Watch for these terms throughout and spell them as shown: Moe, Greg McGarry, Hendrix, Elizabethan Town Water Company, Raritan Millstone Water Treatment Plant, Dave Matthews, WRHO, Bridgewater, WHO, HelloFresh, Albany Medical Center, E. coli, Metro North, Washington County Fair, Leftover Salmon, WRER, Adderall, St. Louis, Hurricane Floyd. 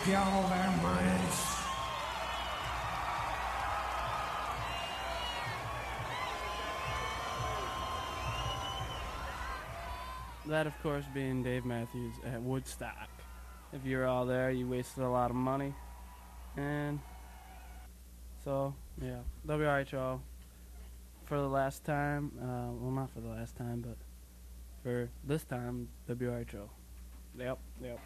Thank y'all very much. That, of course, being Dave Matthews at Woodstock. If you were all there, you wasted a lot of money. And so, yeah, WRHO for the last time. Well, not for the last time, but for this time, WRHO. Yep, yep.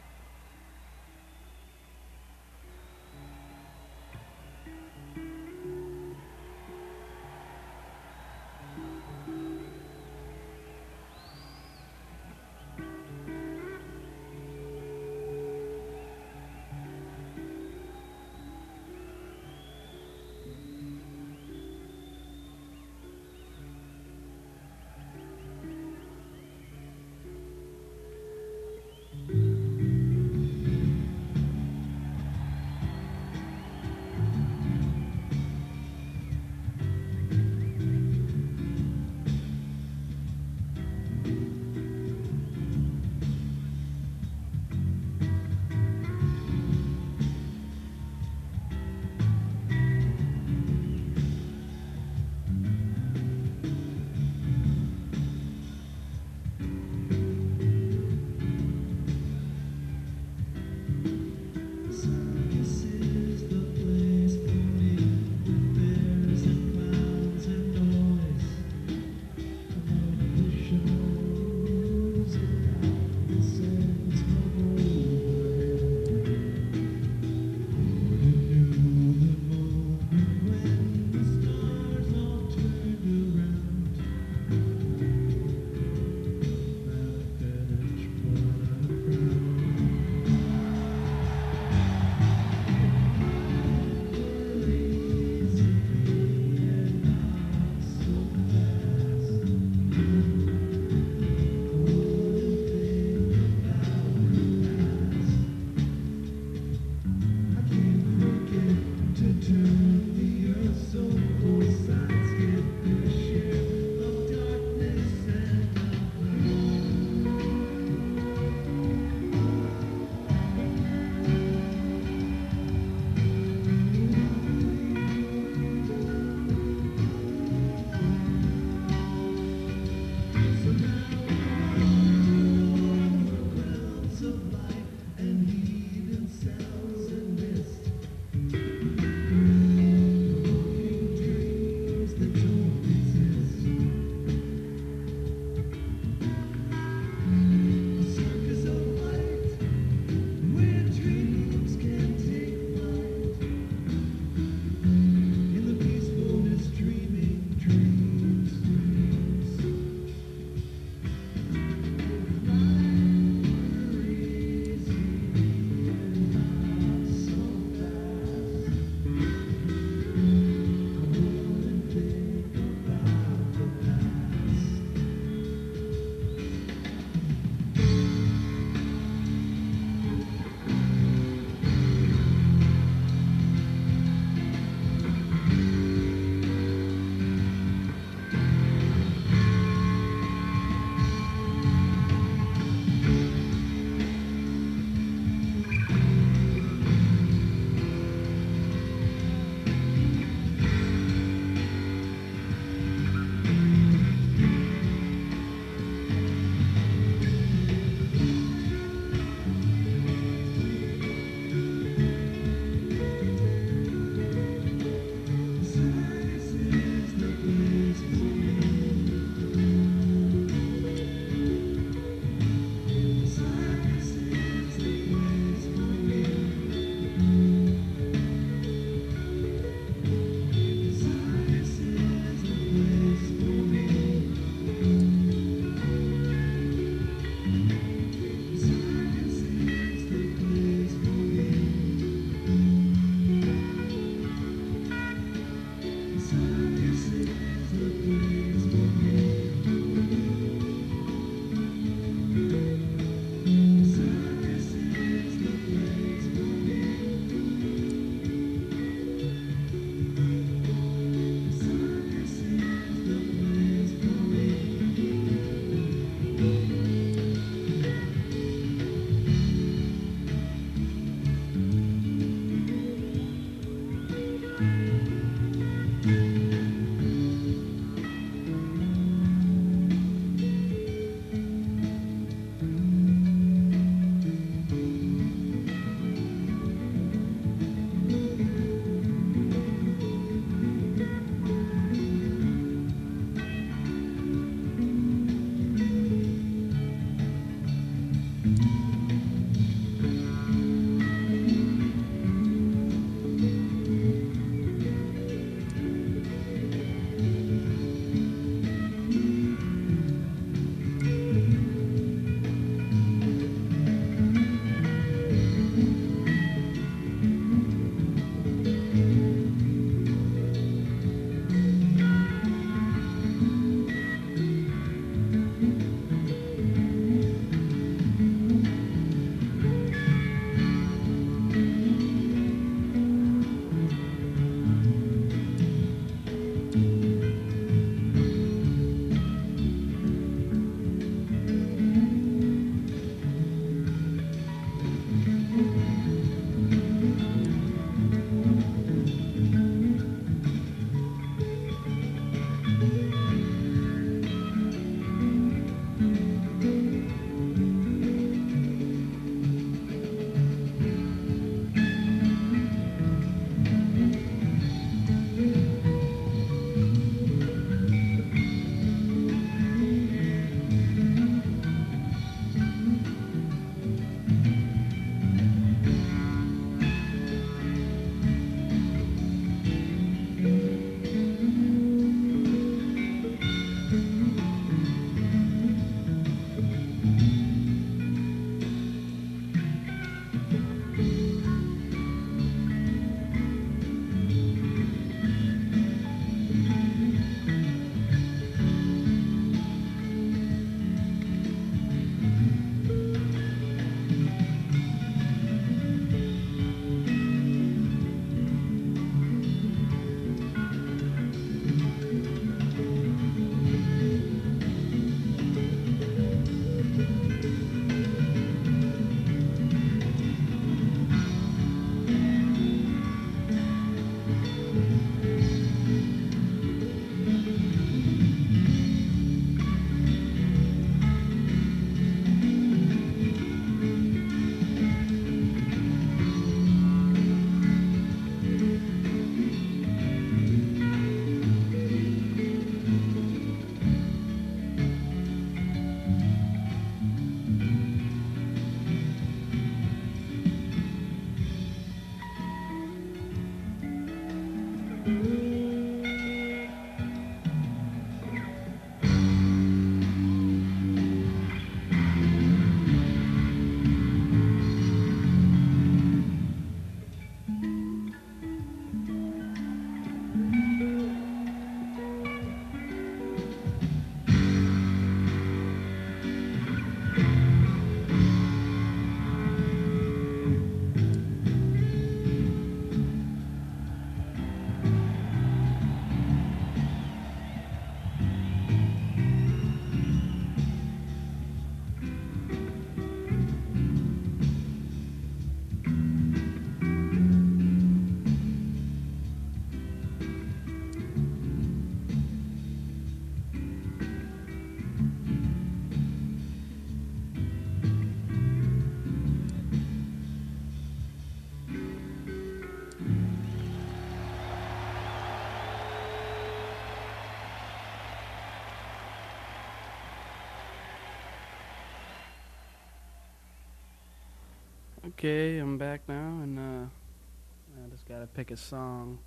Okay, I'm back now, and I just gotta pick a song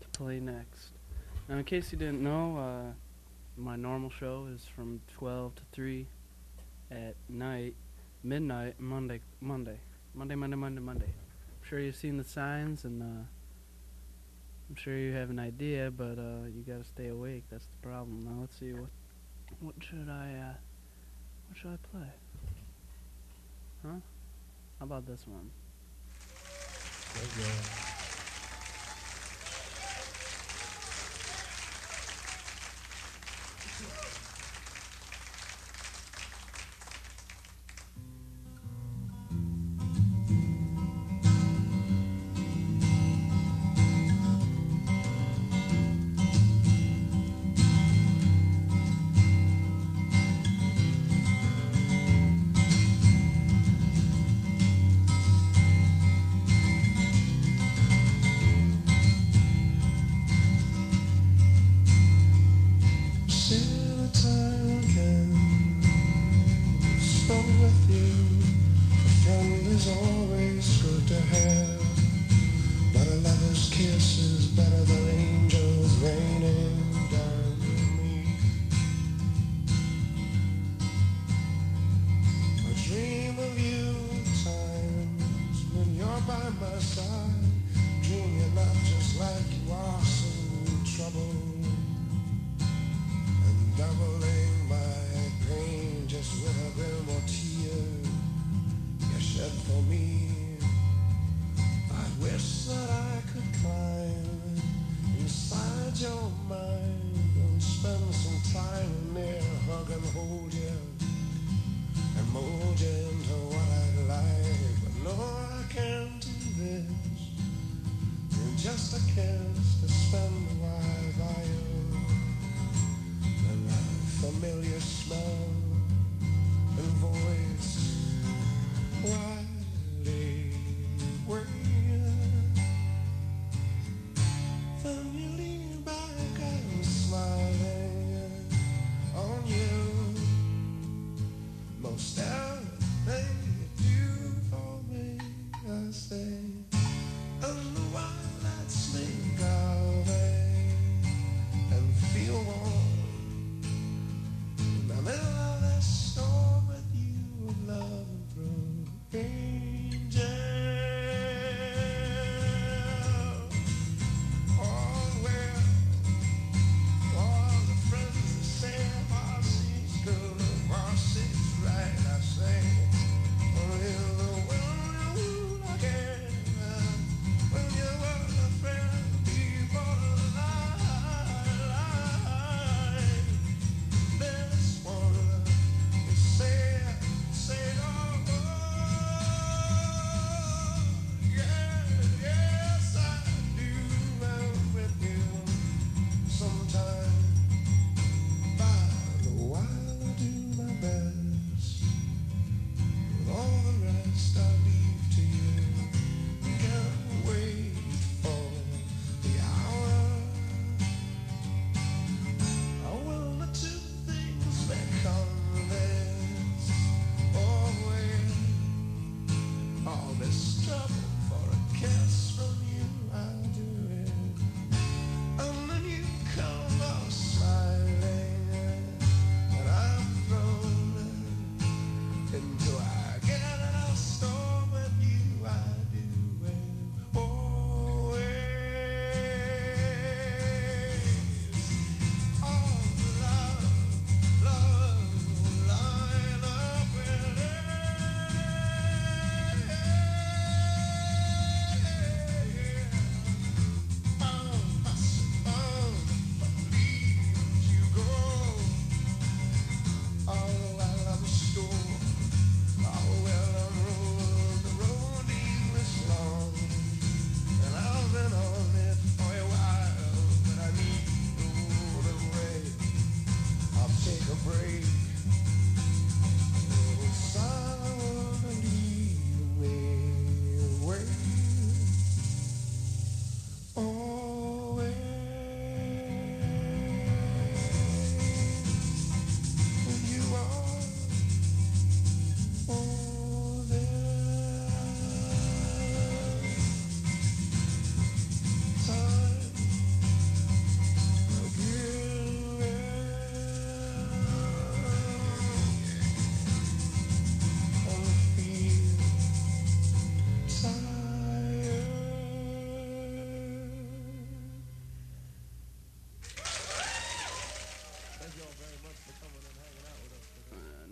to play next. Now, in case you didn't know, my normal show is from 12 to 3 at night, midnight, Monday. I'm sure you've seen the signs, and I'm sure you have an idea, but you gotta stay awake. That's the problem. Now, let's see what should I play? Huh? How about this one?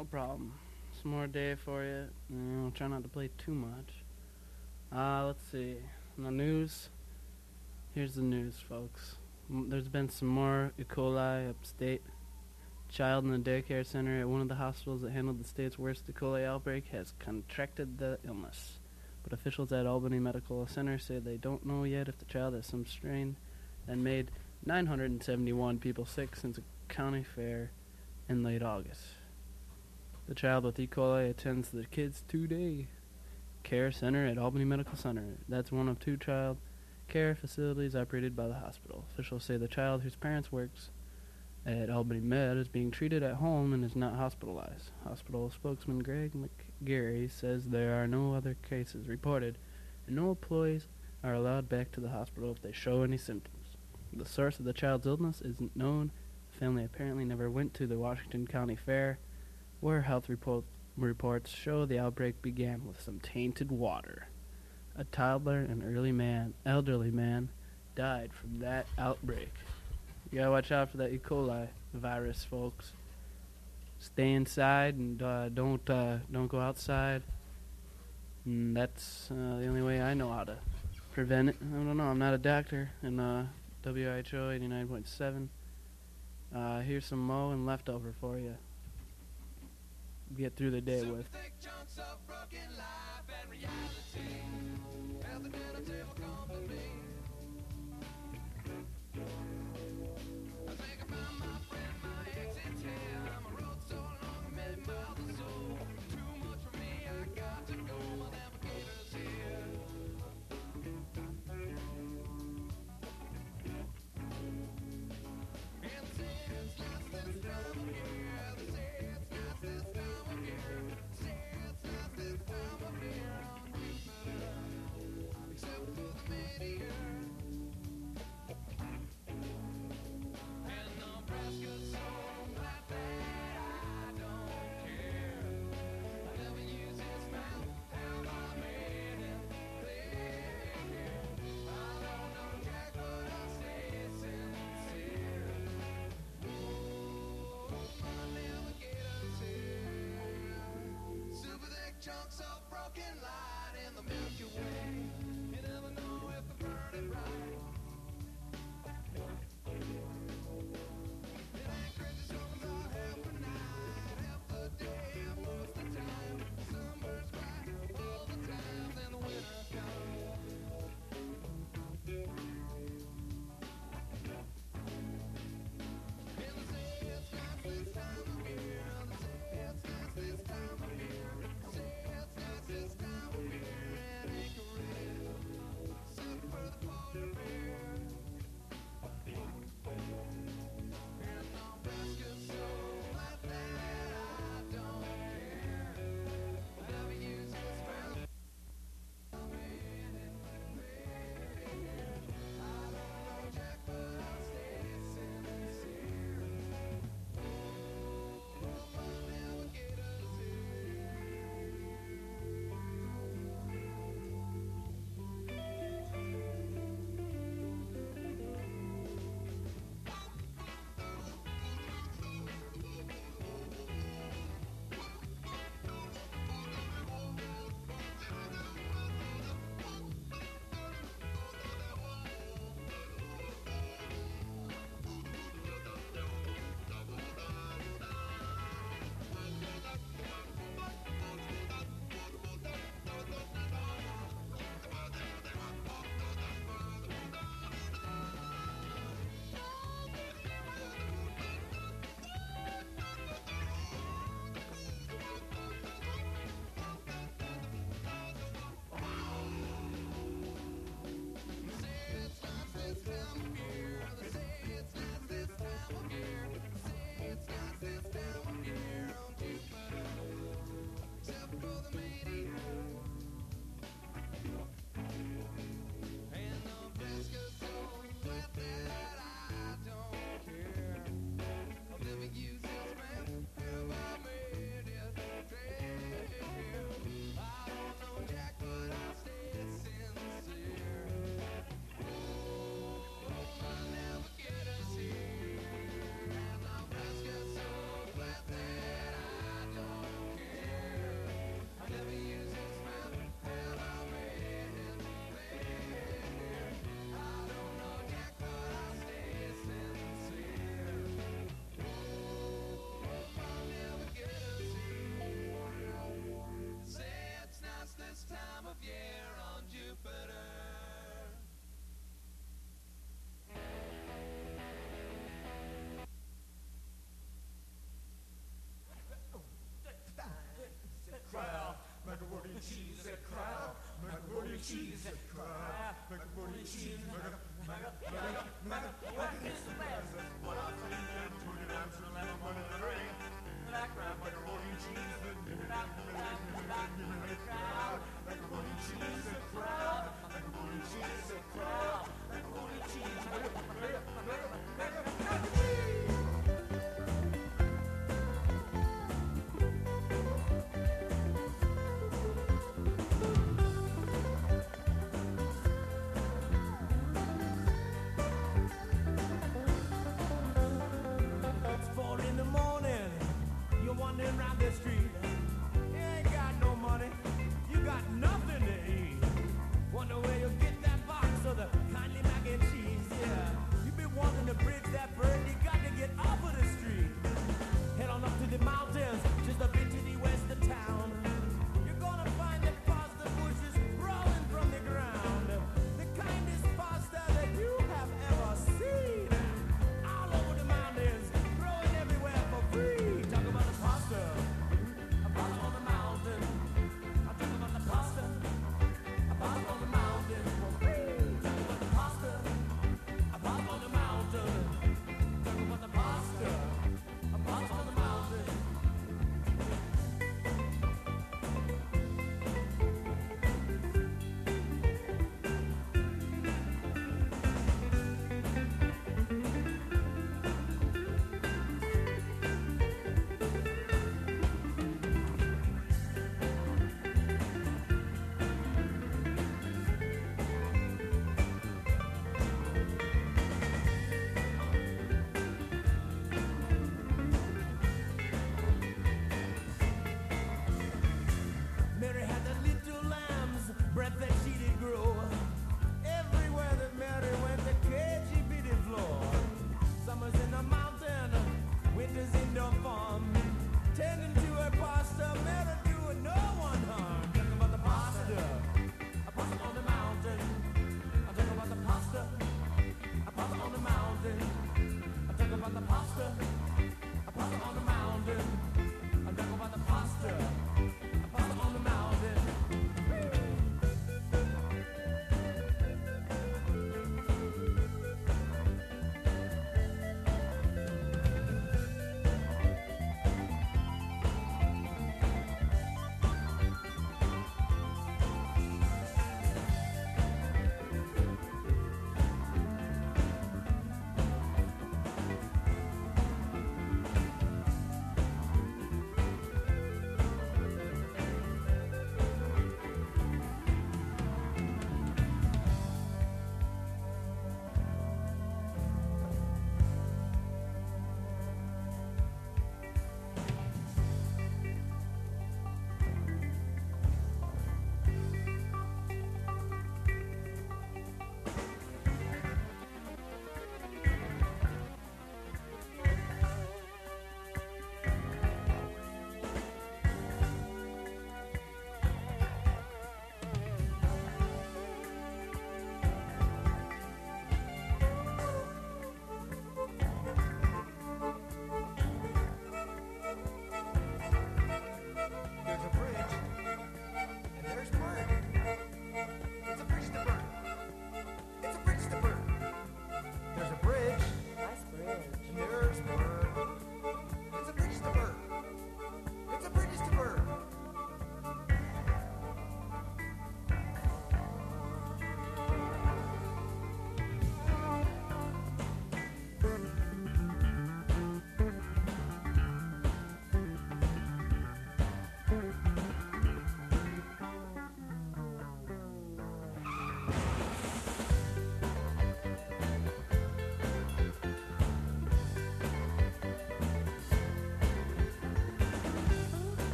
No problem. Some more day for you. No, try not to play too much. Let's see. The news. Here's the news, folks. There's been some more E. coli upstate. Child in the daycare center at one of the hospitals that handled the state's worst E. coli outbreak has contracted the illness. But officials at Albany Medical Center say they don't know yet if the child has some strain that made 971 people sick since a county fair in late August. The child with E. coli attends the kids' two-day care center at Albany Medical Center. That's one of two child care facilities operated by the hospital. Officials say the child, whose parents works at Albany Med, is being treated at home and is not hospitalized. Hospital spokesman Greg McGarry says there are no other cases reported, and no employees are allowed back to the hospital if they show any symptoms. The source of the child's illness isn't known. The family apparently never went to the Washington County Fair, where health reports show the outbreak began with some tainted water. A toddler and elderly man died from that outbreak. You gotta watch out for that E. coli virus, folks. Stay inside and don't go outside. And that's the only way I know how to prevent it. I don't know. I'm not a doctor. And WHO 89.7. Here's some Moe and Leftover for you. Get through the day with.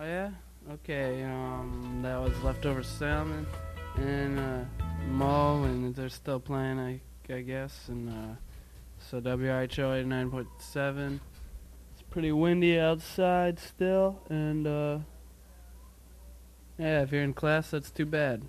Oh yeah? Okay, that was Leftover Salmon and Moe, and they're still playing, I guess, and so WRHO 89.7. It's pretty windy outside still, and yeah, if you're in class, that's too bad.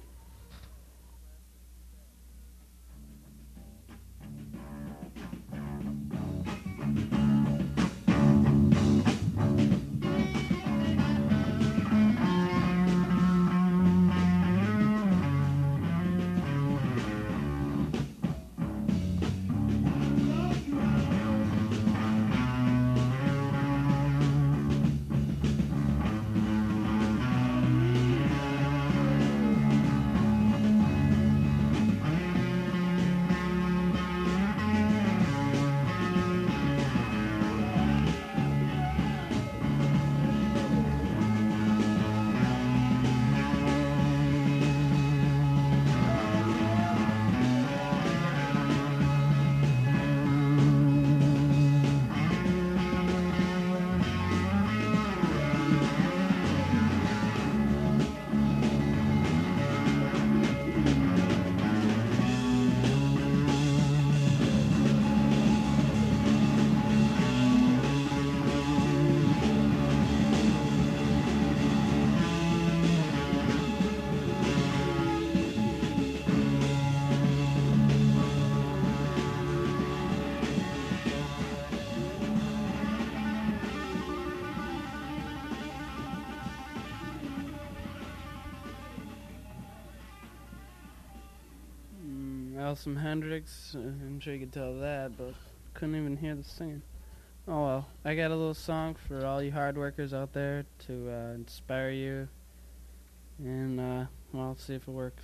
Some Hendrix, I'm sure you could tell that, but couldn't even hear the singing. Oh well, I got a little song for all you hard workers out there to inspire you, and well, let's see if it works.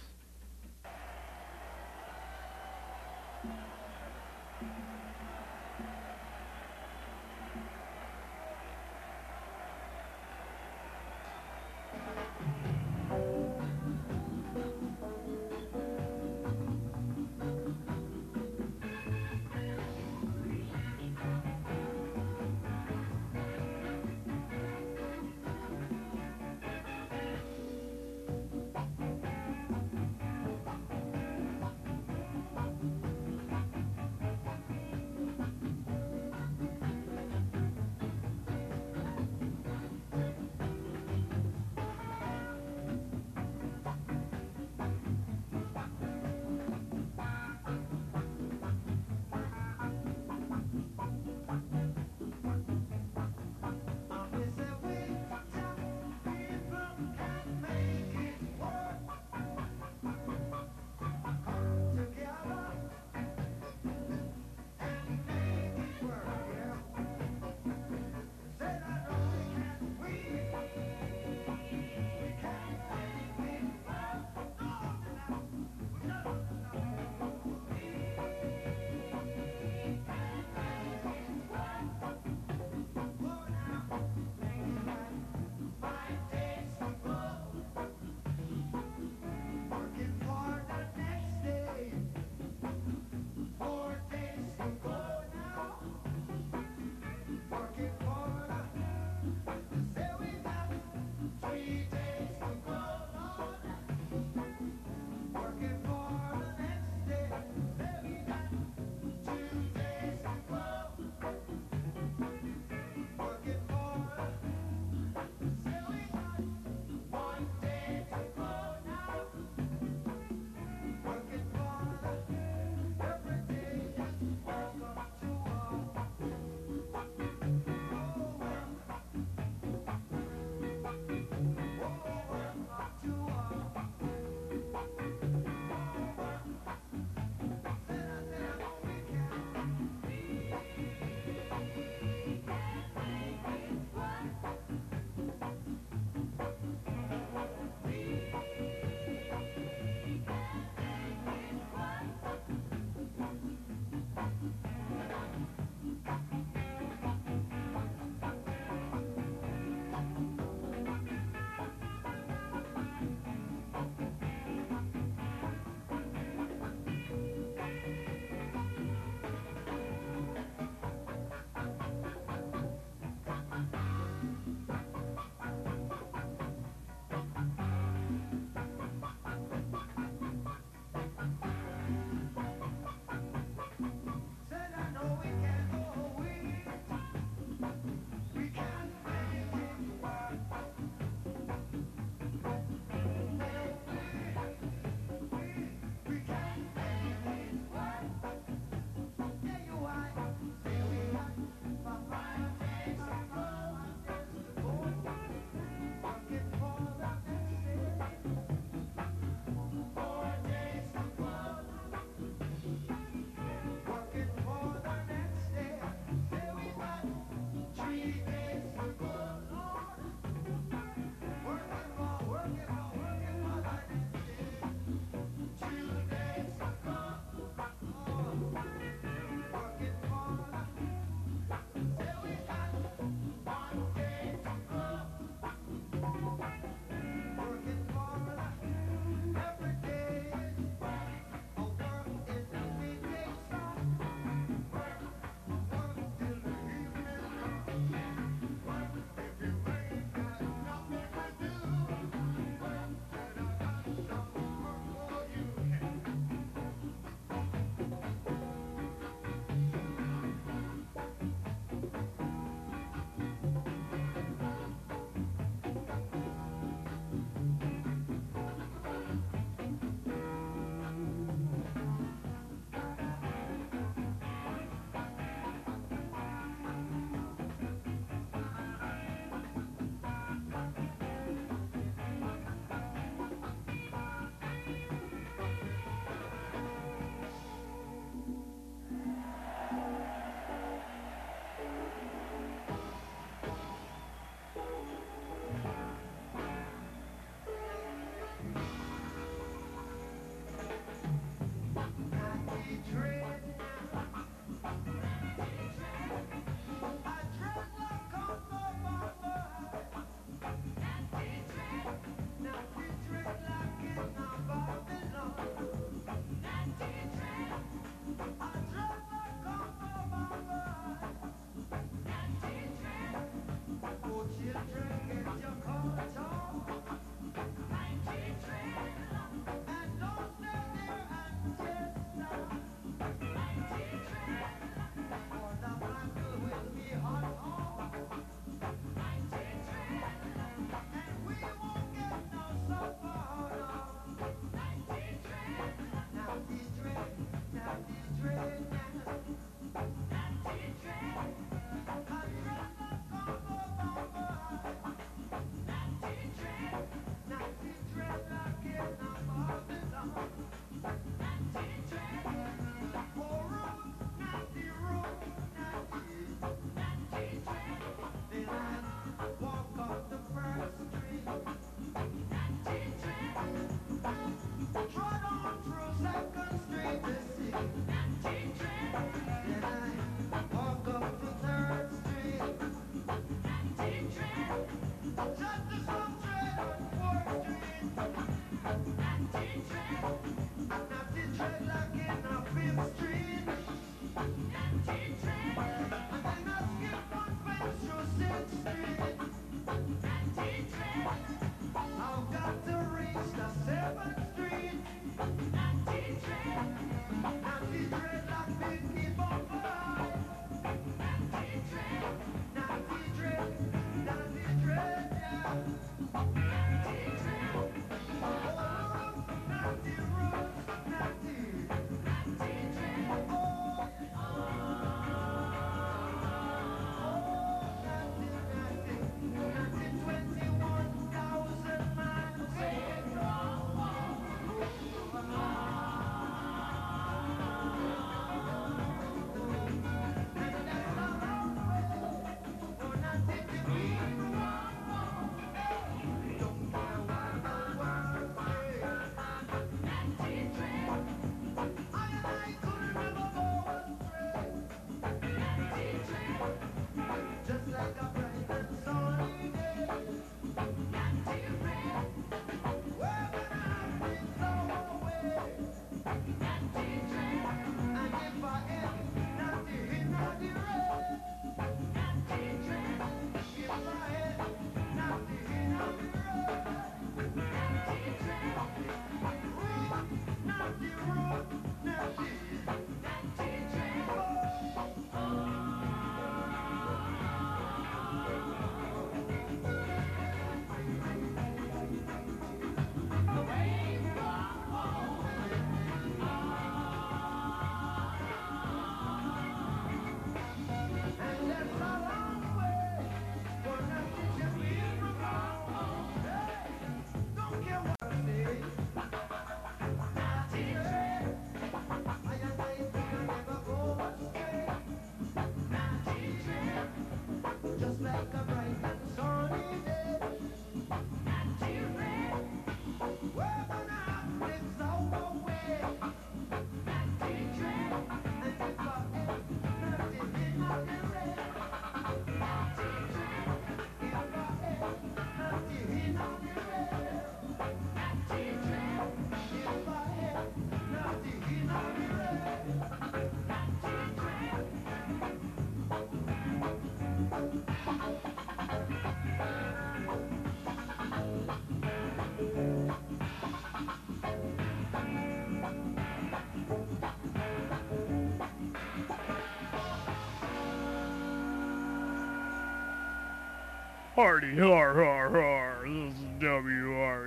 Hardy, har, har, har. This is WRER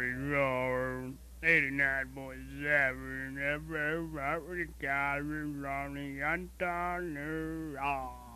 89.7. Everybody got you on the Anton New York.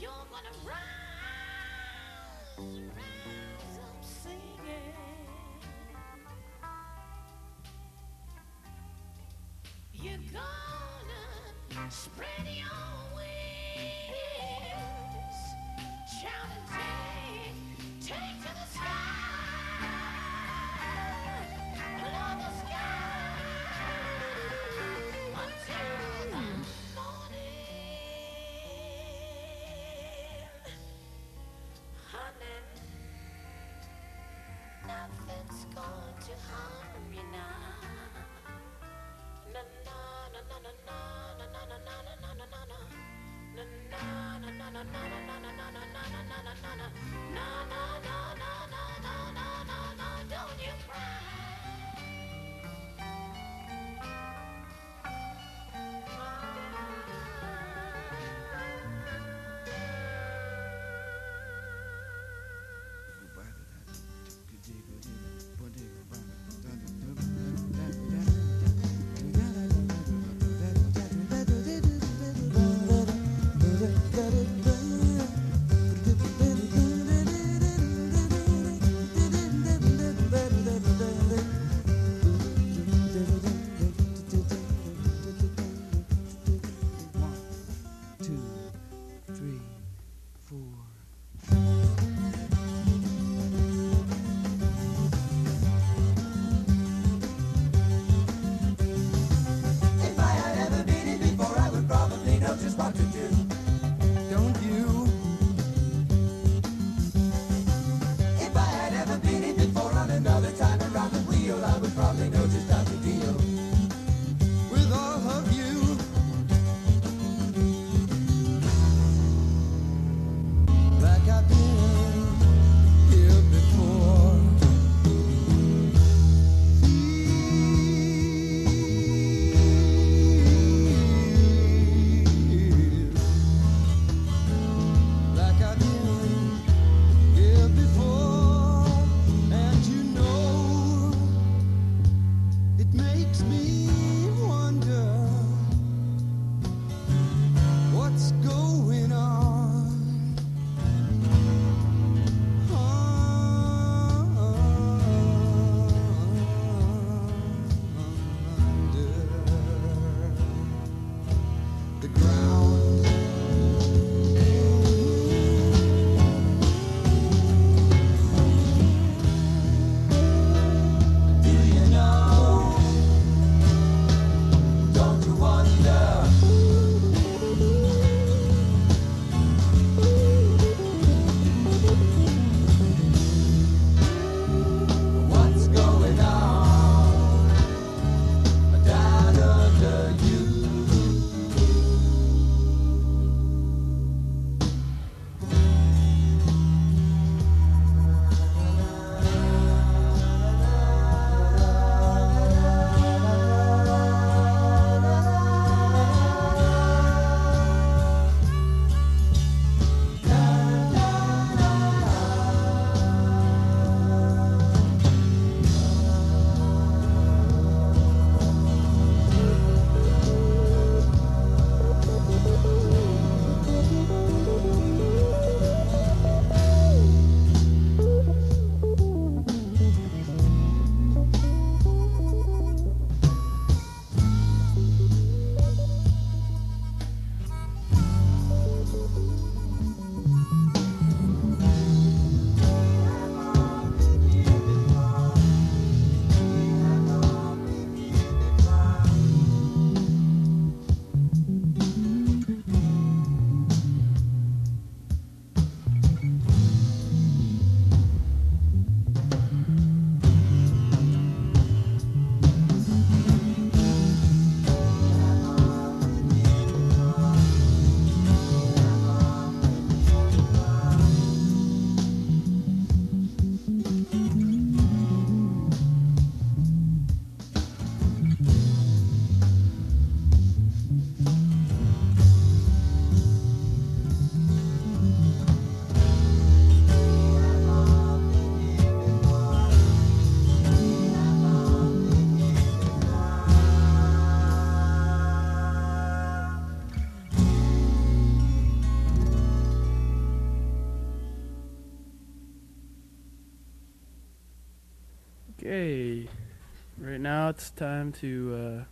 You're gonna rise up singing. You're gonna spread your wings, shout and take to the sky, blow the sky until the nothing's going to harm you now. Don't you cry. Okay, right now it's time to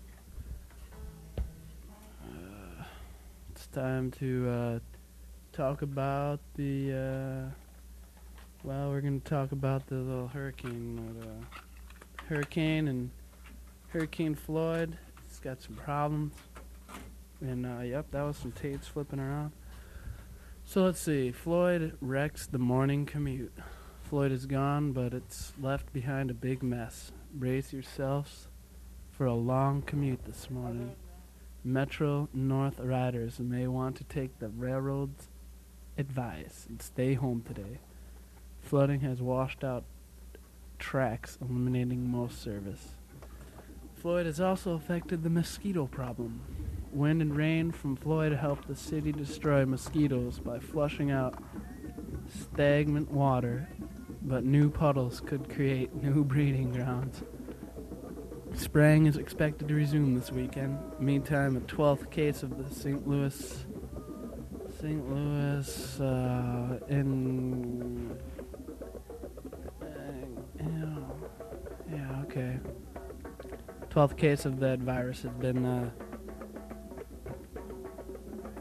talk about the well, we're going to talk about the little hurricane Floyd. It's got some problems, and yep, that was some tapes flipping around. So let's see. Floyd wrecks the morning commute. Floyd is gone, but it's left behind a big mess. Brace yourselves for a long commute this morning. Metro North riders may want to take the railroad's advice and stay home today. Flooding has washed out tracks, eliminating most service. Floyd has also affected the mosquito problem. Wind and rain from Floyd helped the city destroy mosquitoes by flushing out stagnant water, but new puddles could create new breeding grounds. Spraying is expected to resume this weekend. Meantime, a 12th case of the St. Louis 12th case of that virus has been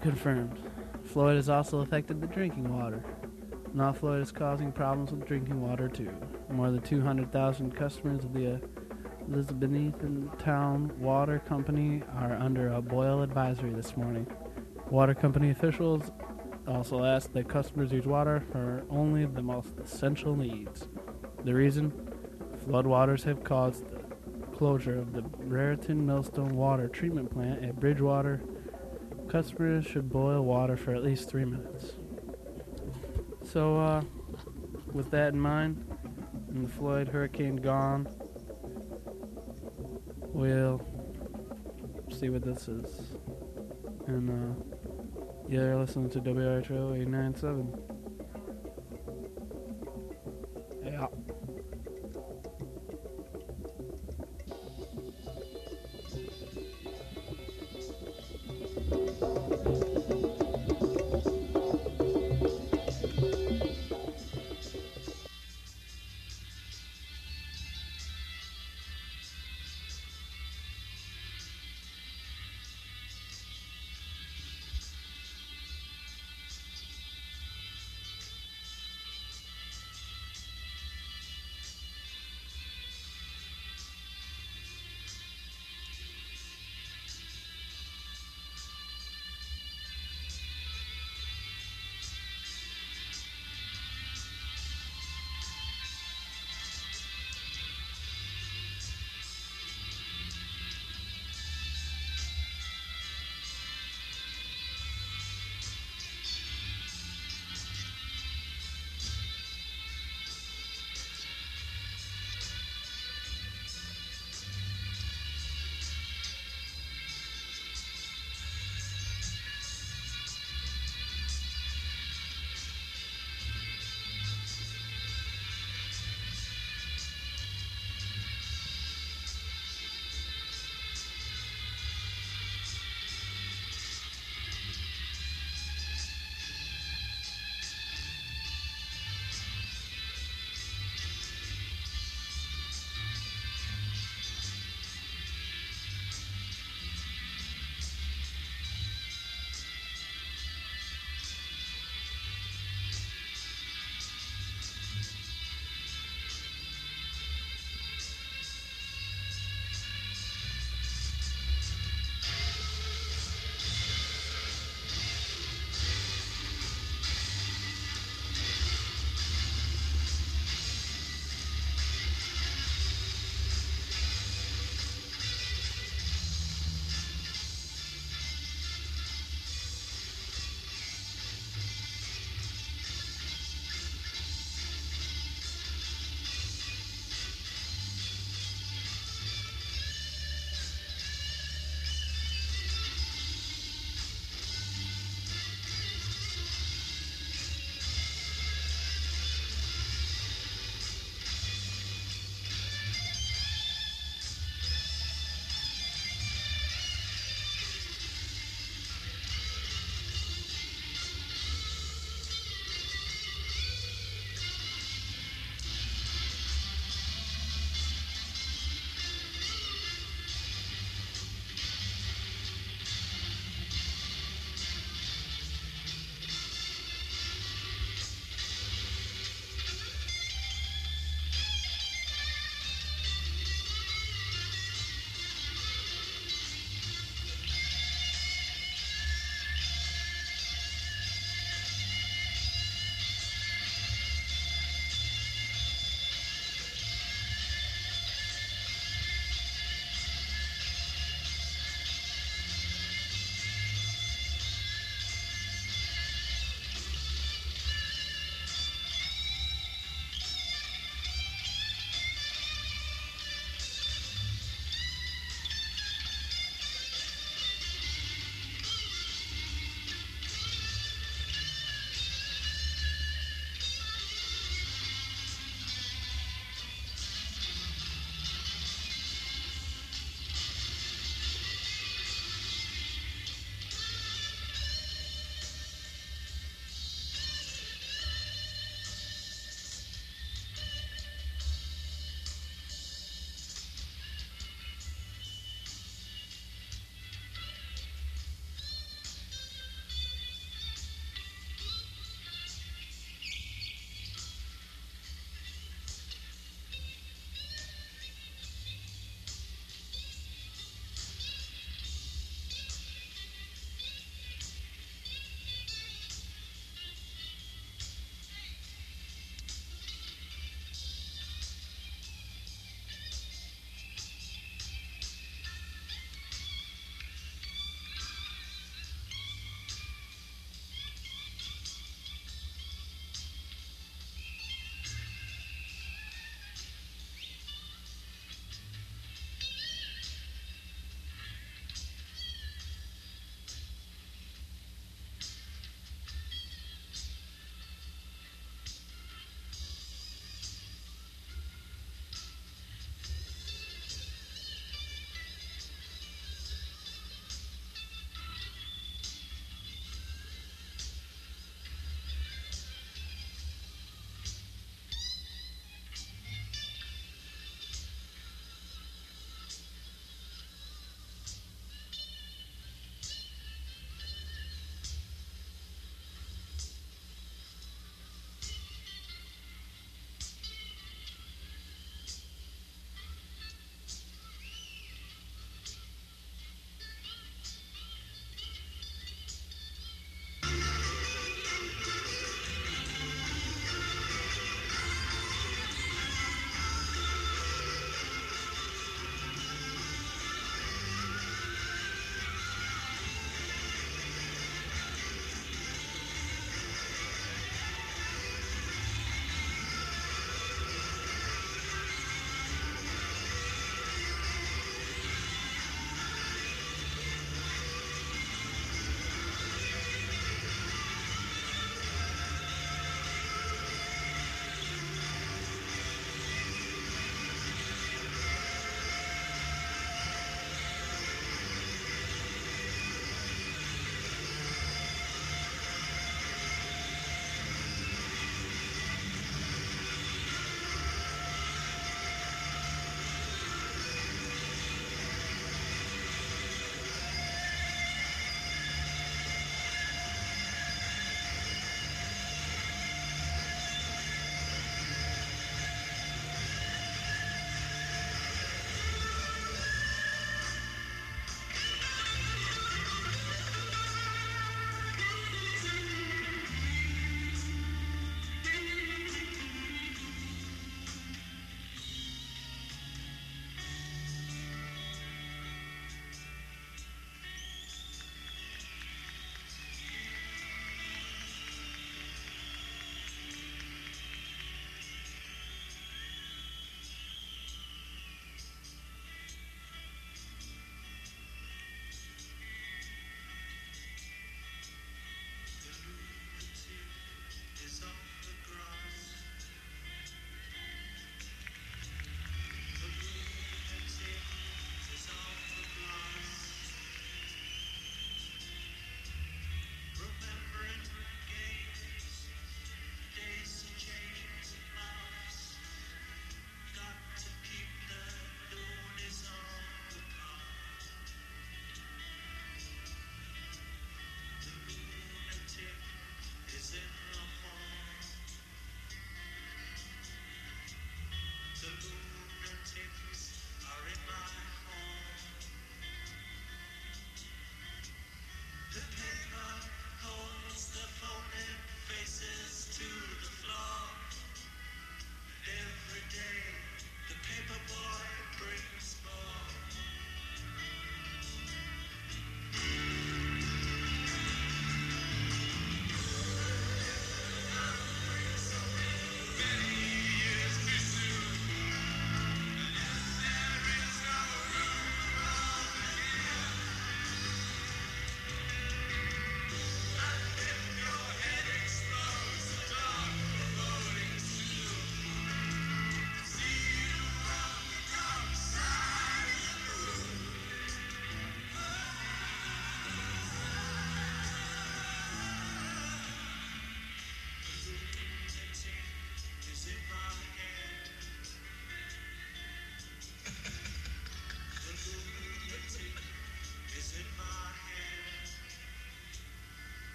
confirmed. Floyd has also affected the drinking water. Now Floyd is causing problems with drinking water too. More than 200,000 customers of the Elizabethan Town Water Company are under a boil advisory this morning. Water company officials also asked that customers use water for only the most essential needs. The reason? Floodwaters have caused the closure of the Raritan Millstone Water Treatment Plant at Bridgewater. Customers should boil water for at least 3 minutes. So, with that in mind, and the Floyd hurricane gone, we'll see what this is. And, you're listening to WRHO 89.7. Yeah.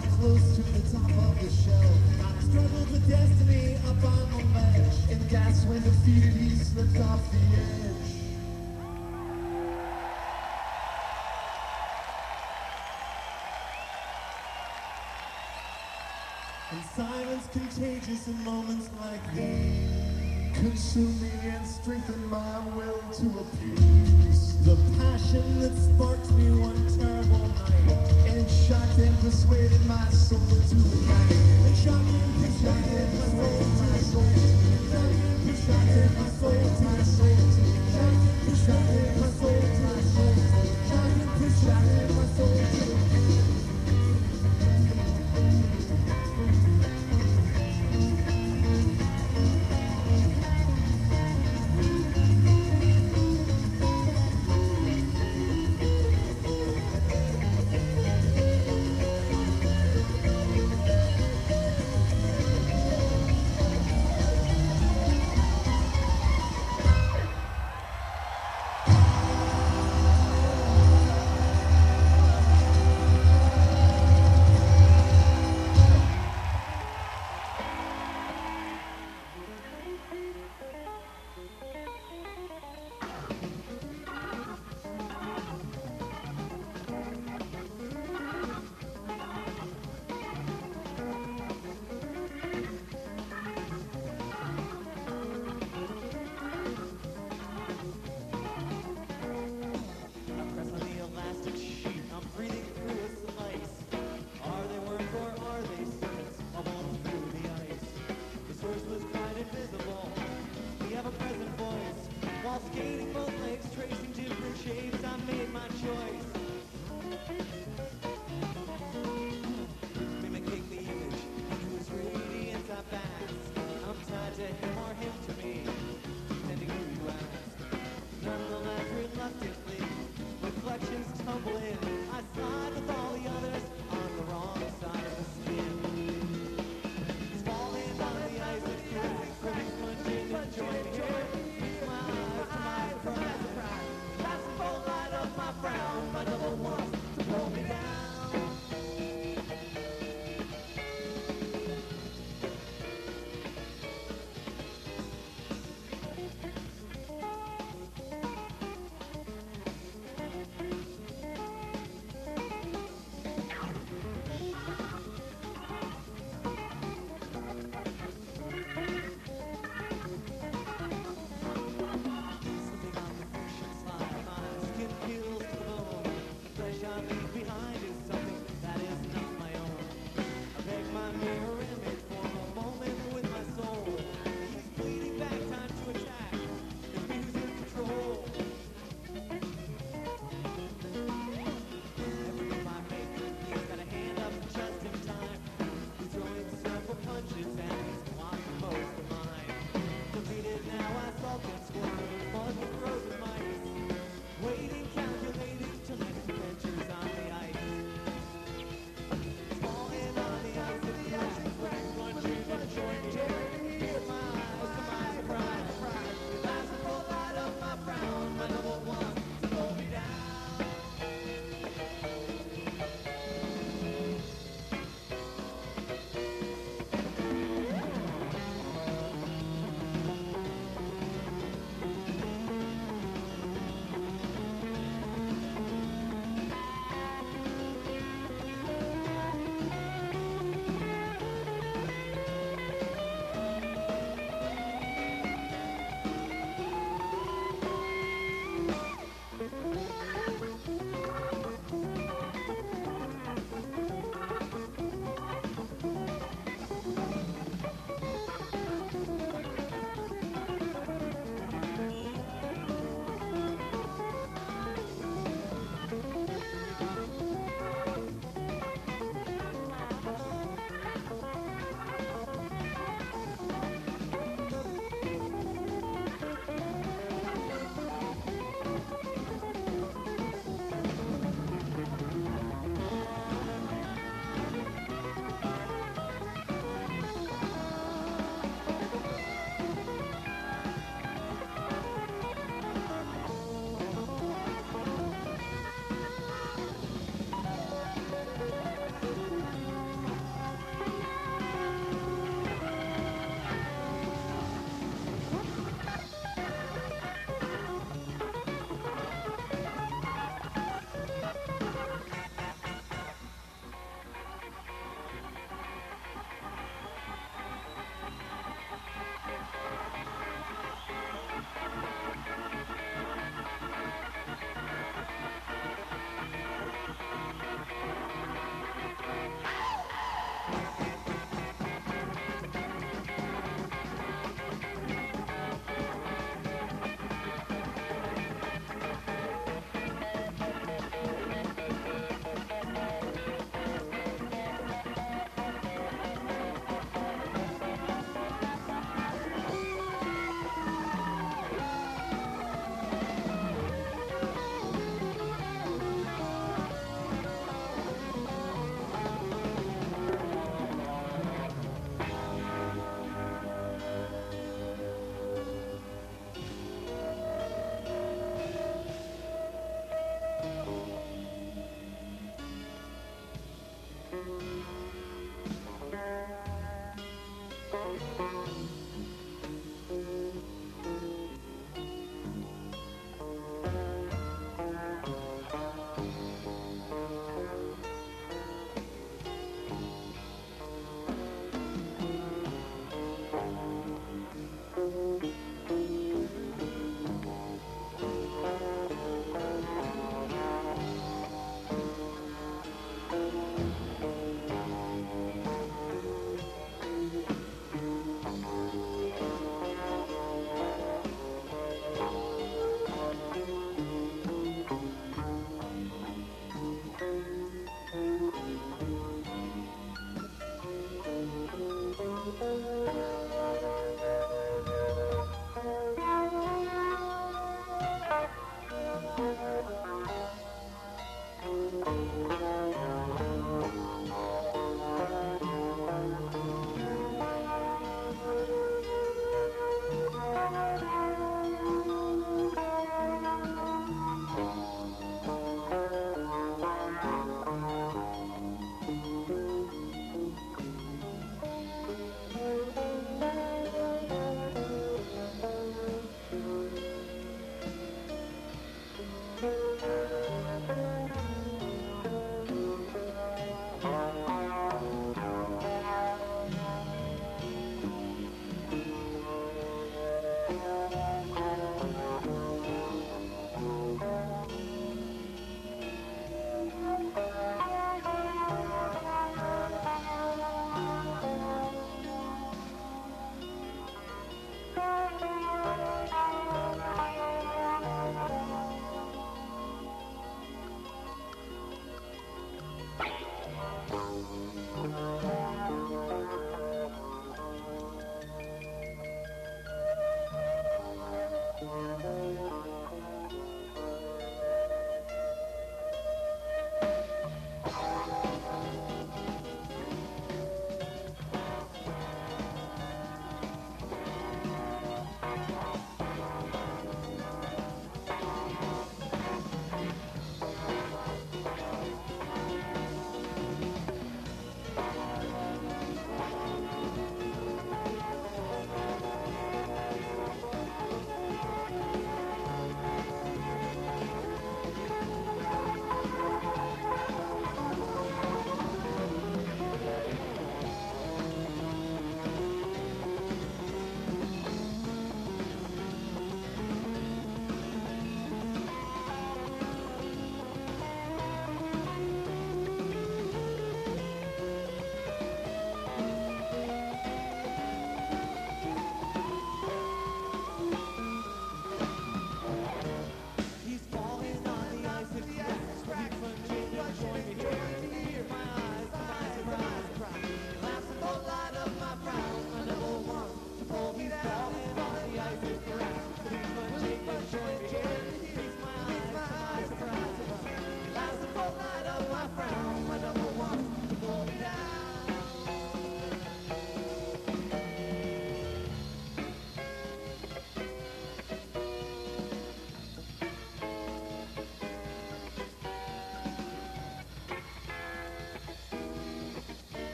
I'm close to the top of the shell. I struggled with destiny up on the ledge, and that's when defeated he slipped off the edge. And silence contagious in moments like these consume me and strengthen my will to appease. The passion that sparked me one terrible night and shocked and persuaded my soul to ignite. And shocked and persuaded my soul to my soul. And shocked and persuaded my soul to ignite. And shocked and persuaded my soul to ignite. Shocked and persuaded my soul to ignite.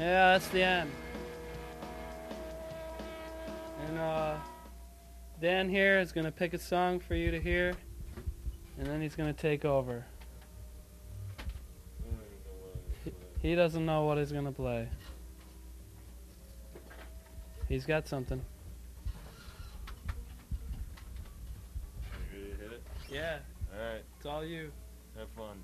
Yeah, that's the end. And Dan here is going to pick a song for you to hear, and then he's going to take over. He doesn't know what he's going to play. He's got something. You ready to hit it? Yeah. All right. It's all you. Have fun.